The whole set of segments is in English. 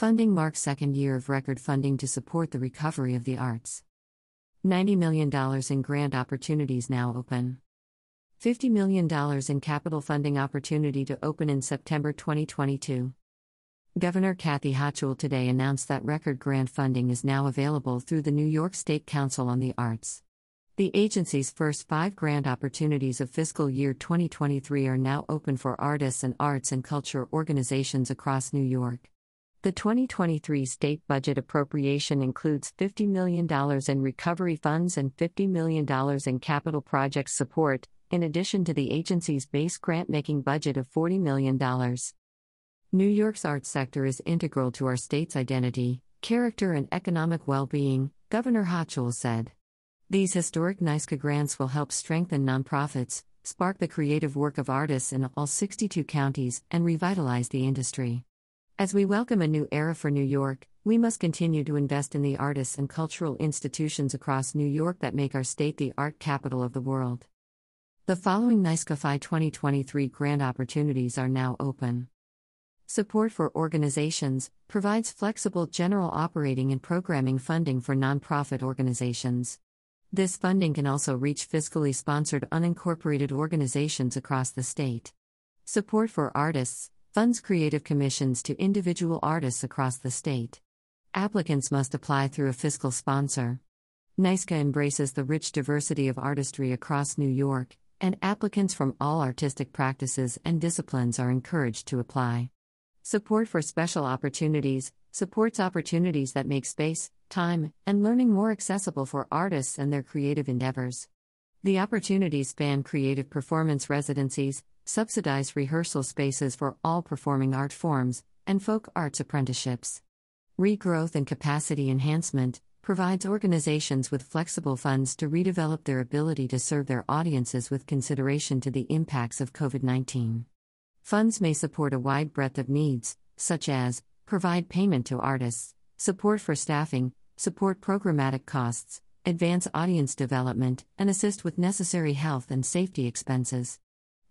Funding marks second year of record funding to support the recovery of the arts. $90 million in grant opportunities now open. $50 million in capital funding opportunity to open in September 2022. Governor Kathy Hochul today announced that record grant funding is now available through the New York State Council on the Arts. The agency's first 5 grant opportunities of fiscal year 2023 are now open for artists and arts and culture organizations across New York. The 2023 state budget appropriation includes $50 million in recovery funds and $50 million in capital project support, in addition to the agency's base grant-making budget of $40 million. New York's arts sector is integral to our state's identity, character and economic well-being, Governor Hochul said. These historic NYSCA grants will help strengthen nonprofits, spark the creative work of artists in all 62 counties, and revitalize the industry. As we welcome a new era for New York, we must continue to invest in the artists and cultural institutions across New York that make our state the art capital of the world. The following NYSCAFI 2023 grant opportunities are now open. Support for Organizations provides flexible general operating and programming funding for nonprofit organizations. This funding can also reach fiscally sponsored unincorporated organizations across the state. Support for Artists funds creative commissions to individual artists across the state. Applicants must apply through a fiscal sponsor. NYSCA embraces the rich diversity of artistry across New York, and applicants from all artistic practices and disciplines are encouraged to apply. Support for Special Opportunities supports opportunities that make space, time, and learning more accessible for artists and their creative endeavors. The opportunities span creative performance residencies, subsidized rehearsal spaces for all performing art forms, and folk arts apprenticeships. Regrowth and Capacity Enhancement provides organizations with flexible funds to redevelop their ability to serve their audiences with consideration to the impacts of COVID-19. Funds may support a wide breadth of needs, such as provide payment to artists, support for staffing, support programmatic costs, advance audience development, and assist with necessary health and safety expenses.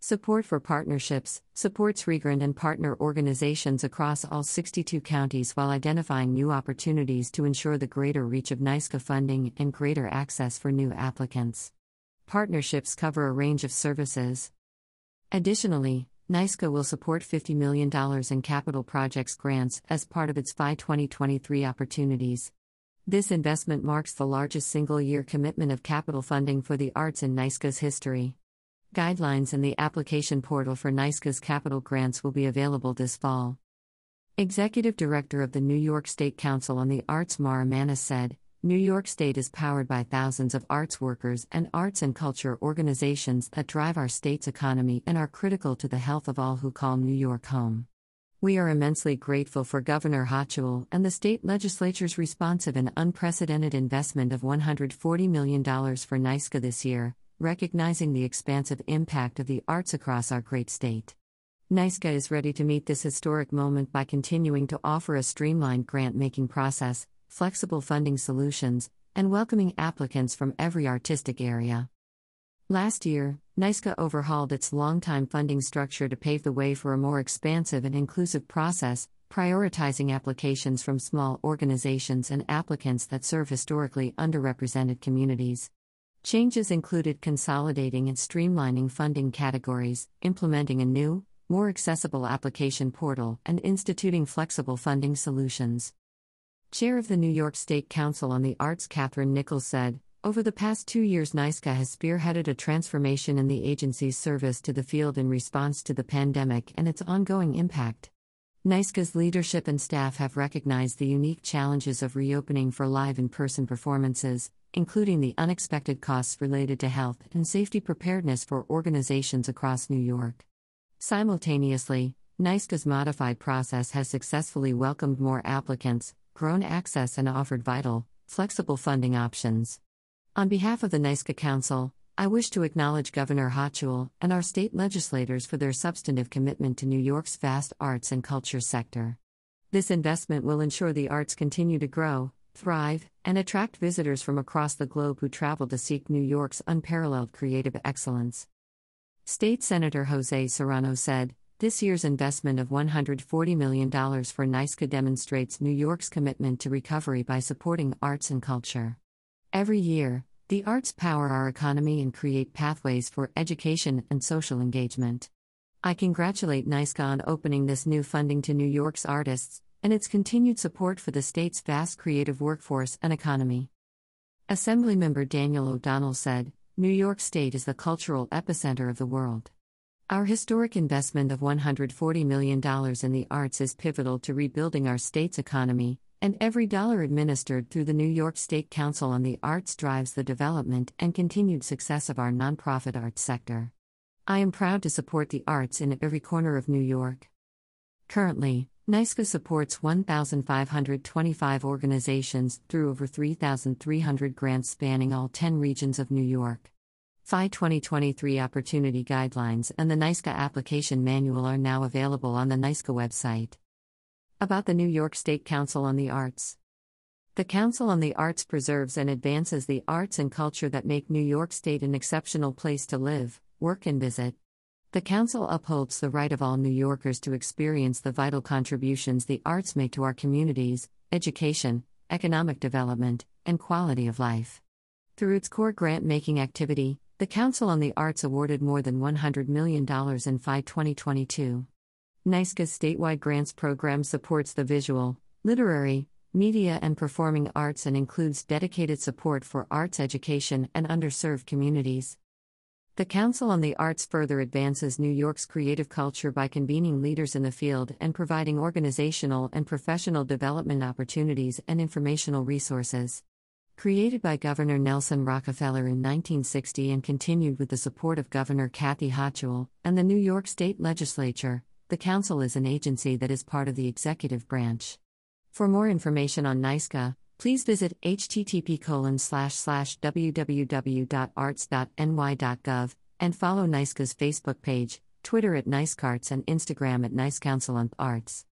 Support for Partnerships supports regrant and partner organizations across all 62 counties while identifying new opportunities to ensure the greater reach of NYSCA funding and greater access for new applicants. Partnerships cover a range of services. Additionally, NYSCA will support $50 million in capital projects grants as part of its FI 2023 opportunities. This investment marks the largest single-year commitment of capital funding for the arts in NYSCA's history. Guidelines and the application portal for NYSCA's capital grants will be available this fall. Executive Director of the New York State Council on the Arts Mara Manus said, New York State is powered by thousands of arts workers and arts and culture organizations that drive our state's economy and are critical to the health of all who call New York home. We are immensely grateful for Governor Hochul and the state legislature's responsive and unprecedented investment of $140 million for NYSCA this year, recognizing the expansive impact of the arts across our great state. NYSCA is ready to meet this historic moment by continuing to offer a streamlined grant-making process, flexible funding solutions, and welcoming applicants from every artistic area. Last year, NYSCA overhauled its longtime funding structure to pave the way for a more expansive and inclusive process, prioritizing applications from small organizations and applicants that serve historically underrepresented communities. Changes included consolidating and streamlining funding categories, implementing a new, more accessible application portal, and instituting flexible funding solutions. Chair of the New York State Council on the Arts Catherine Nichols said, over the past 2 years NYSCA has spearheaded a transformation in the agency's service to the field in response to the pandemic and its ongoing impact. NYSCA's leadership and staff have recognized the unique challenges of reopening for live in-person performances, including the unexpected costs related to health and safety preparedness for organizations across New York. Simultaneously, NYSCA's modified process has successfully welcomed more applicants, grown access and offered vital, flexible funding options. On behalf of the NYSCA Council, I wish to acknowledge Governor Hochul and our state legislators for their substantive commitment to New York's vast arts and culture sector. This investment will ensure the arts continue to grow, thrive, and attract visitors from across the globe who travel to seek New York's unparalleled creative excellence. State Senator Jose Serrano said, This year's investment of $140 million for NYSCA demonstrates New York's commitment to recovery by supporting arts and culture. Every year, the arts power our economy and create pathways for education and social engagement. I congratulate NYSCA on opening this new funding to New York's artists, and its continued support for the state's vast creative workforce and economy. Assemblymember Daniel O'Donnell said, "New York State is the cultural epicenter of the world. Our historic investment of $140 million in the arts is pivotal to rebuilding our state's economy, and every dollar administered through the New York State Council on the Arts drives the development and continued success of our nonprofit arts sector. I am proud to support the arts in every corner of New York." Currently, NYSCA supports 1,525 organizations through over 3,300 grants spanning all 10 regions of New York. FI 2023 Opportunity Guidelines and the NYSCA Application Manual are now available on the NYSCA website. About the New York State Council on the Arts. The Council on the Arts preserves and advances the arts and culture that make New York State an exceptional place to live, work, and visit. The Council upholds the right of all New Yorkers to experience the vital contributions the arts make to our communities, education, economic development, and quality of life. Through its core grant-making activity, the Council on the Arts awarded more than $100 million in FY 2022. NYSCA's statewide grants program supports the visual, literary, media, and performing arts and includes dedicated support for arts education and underserved communities. The Council on the Arts further advances New York's creative culture by convening leaders in the field and providing organizational and professional development opportunities and informational resources. Created by Governor Nelson Rockefeller in 1960 and continued with the support of Governor Kathy Hochul and the New York State Legislature, the Council is an agency that is part of the executive branch. For more information on NYSCA, please visit http://www.arts.ny.gov and follow NYSCA's Facebook page, Twitter @NYSCARTS and Instagram @NYSCACouncil on Arts.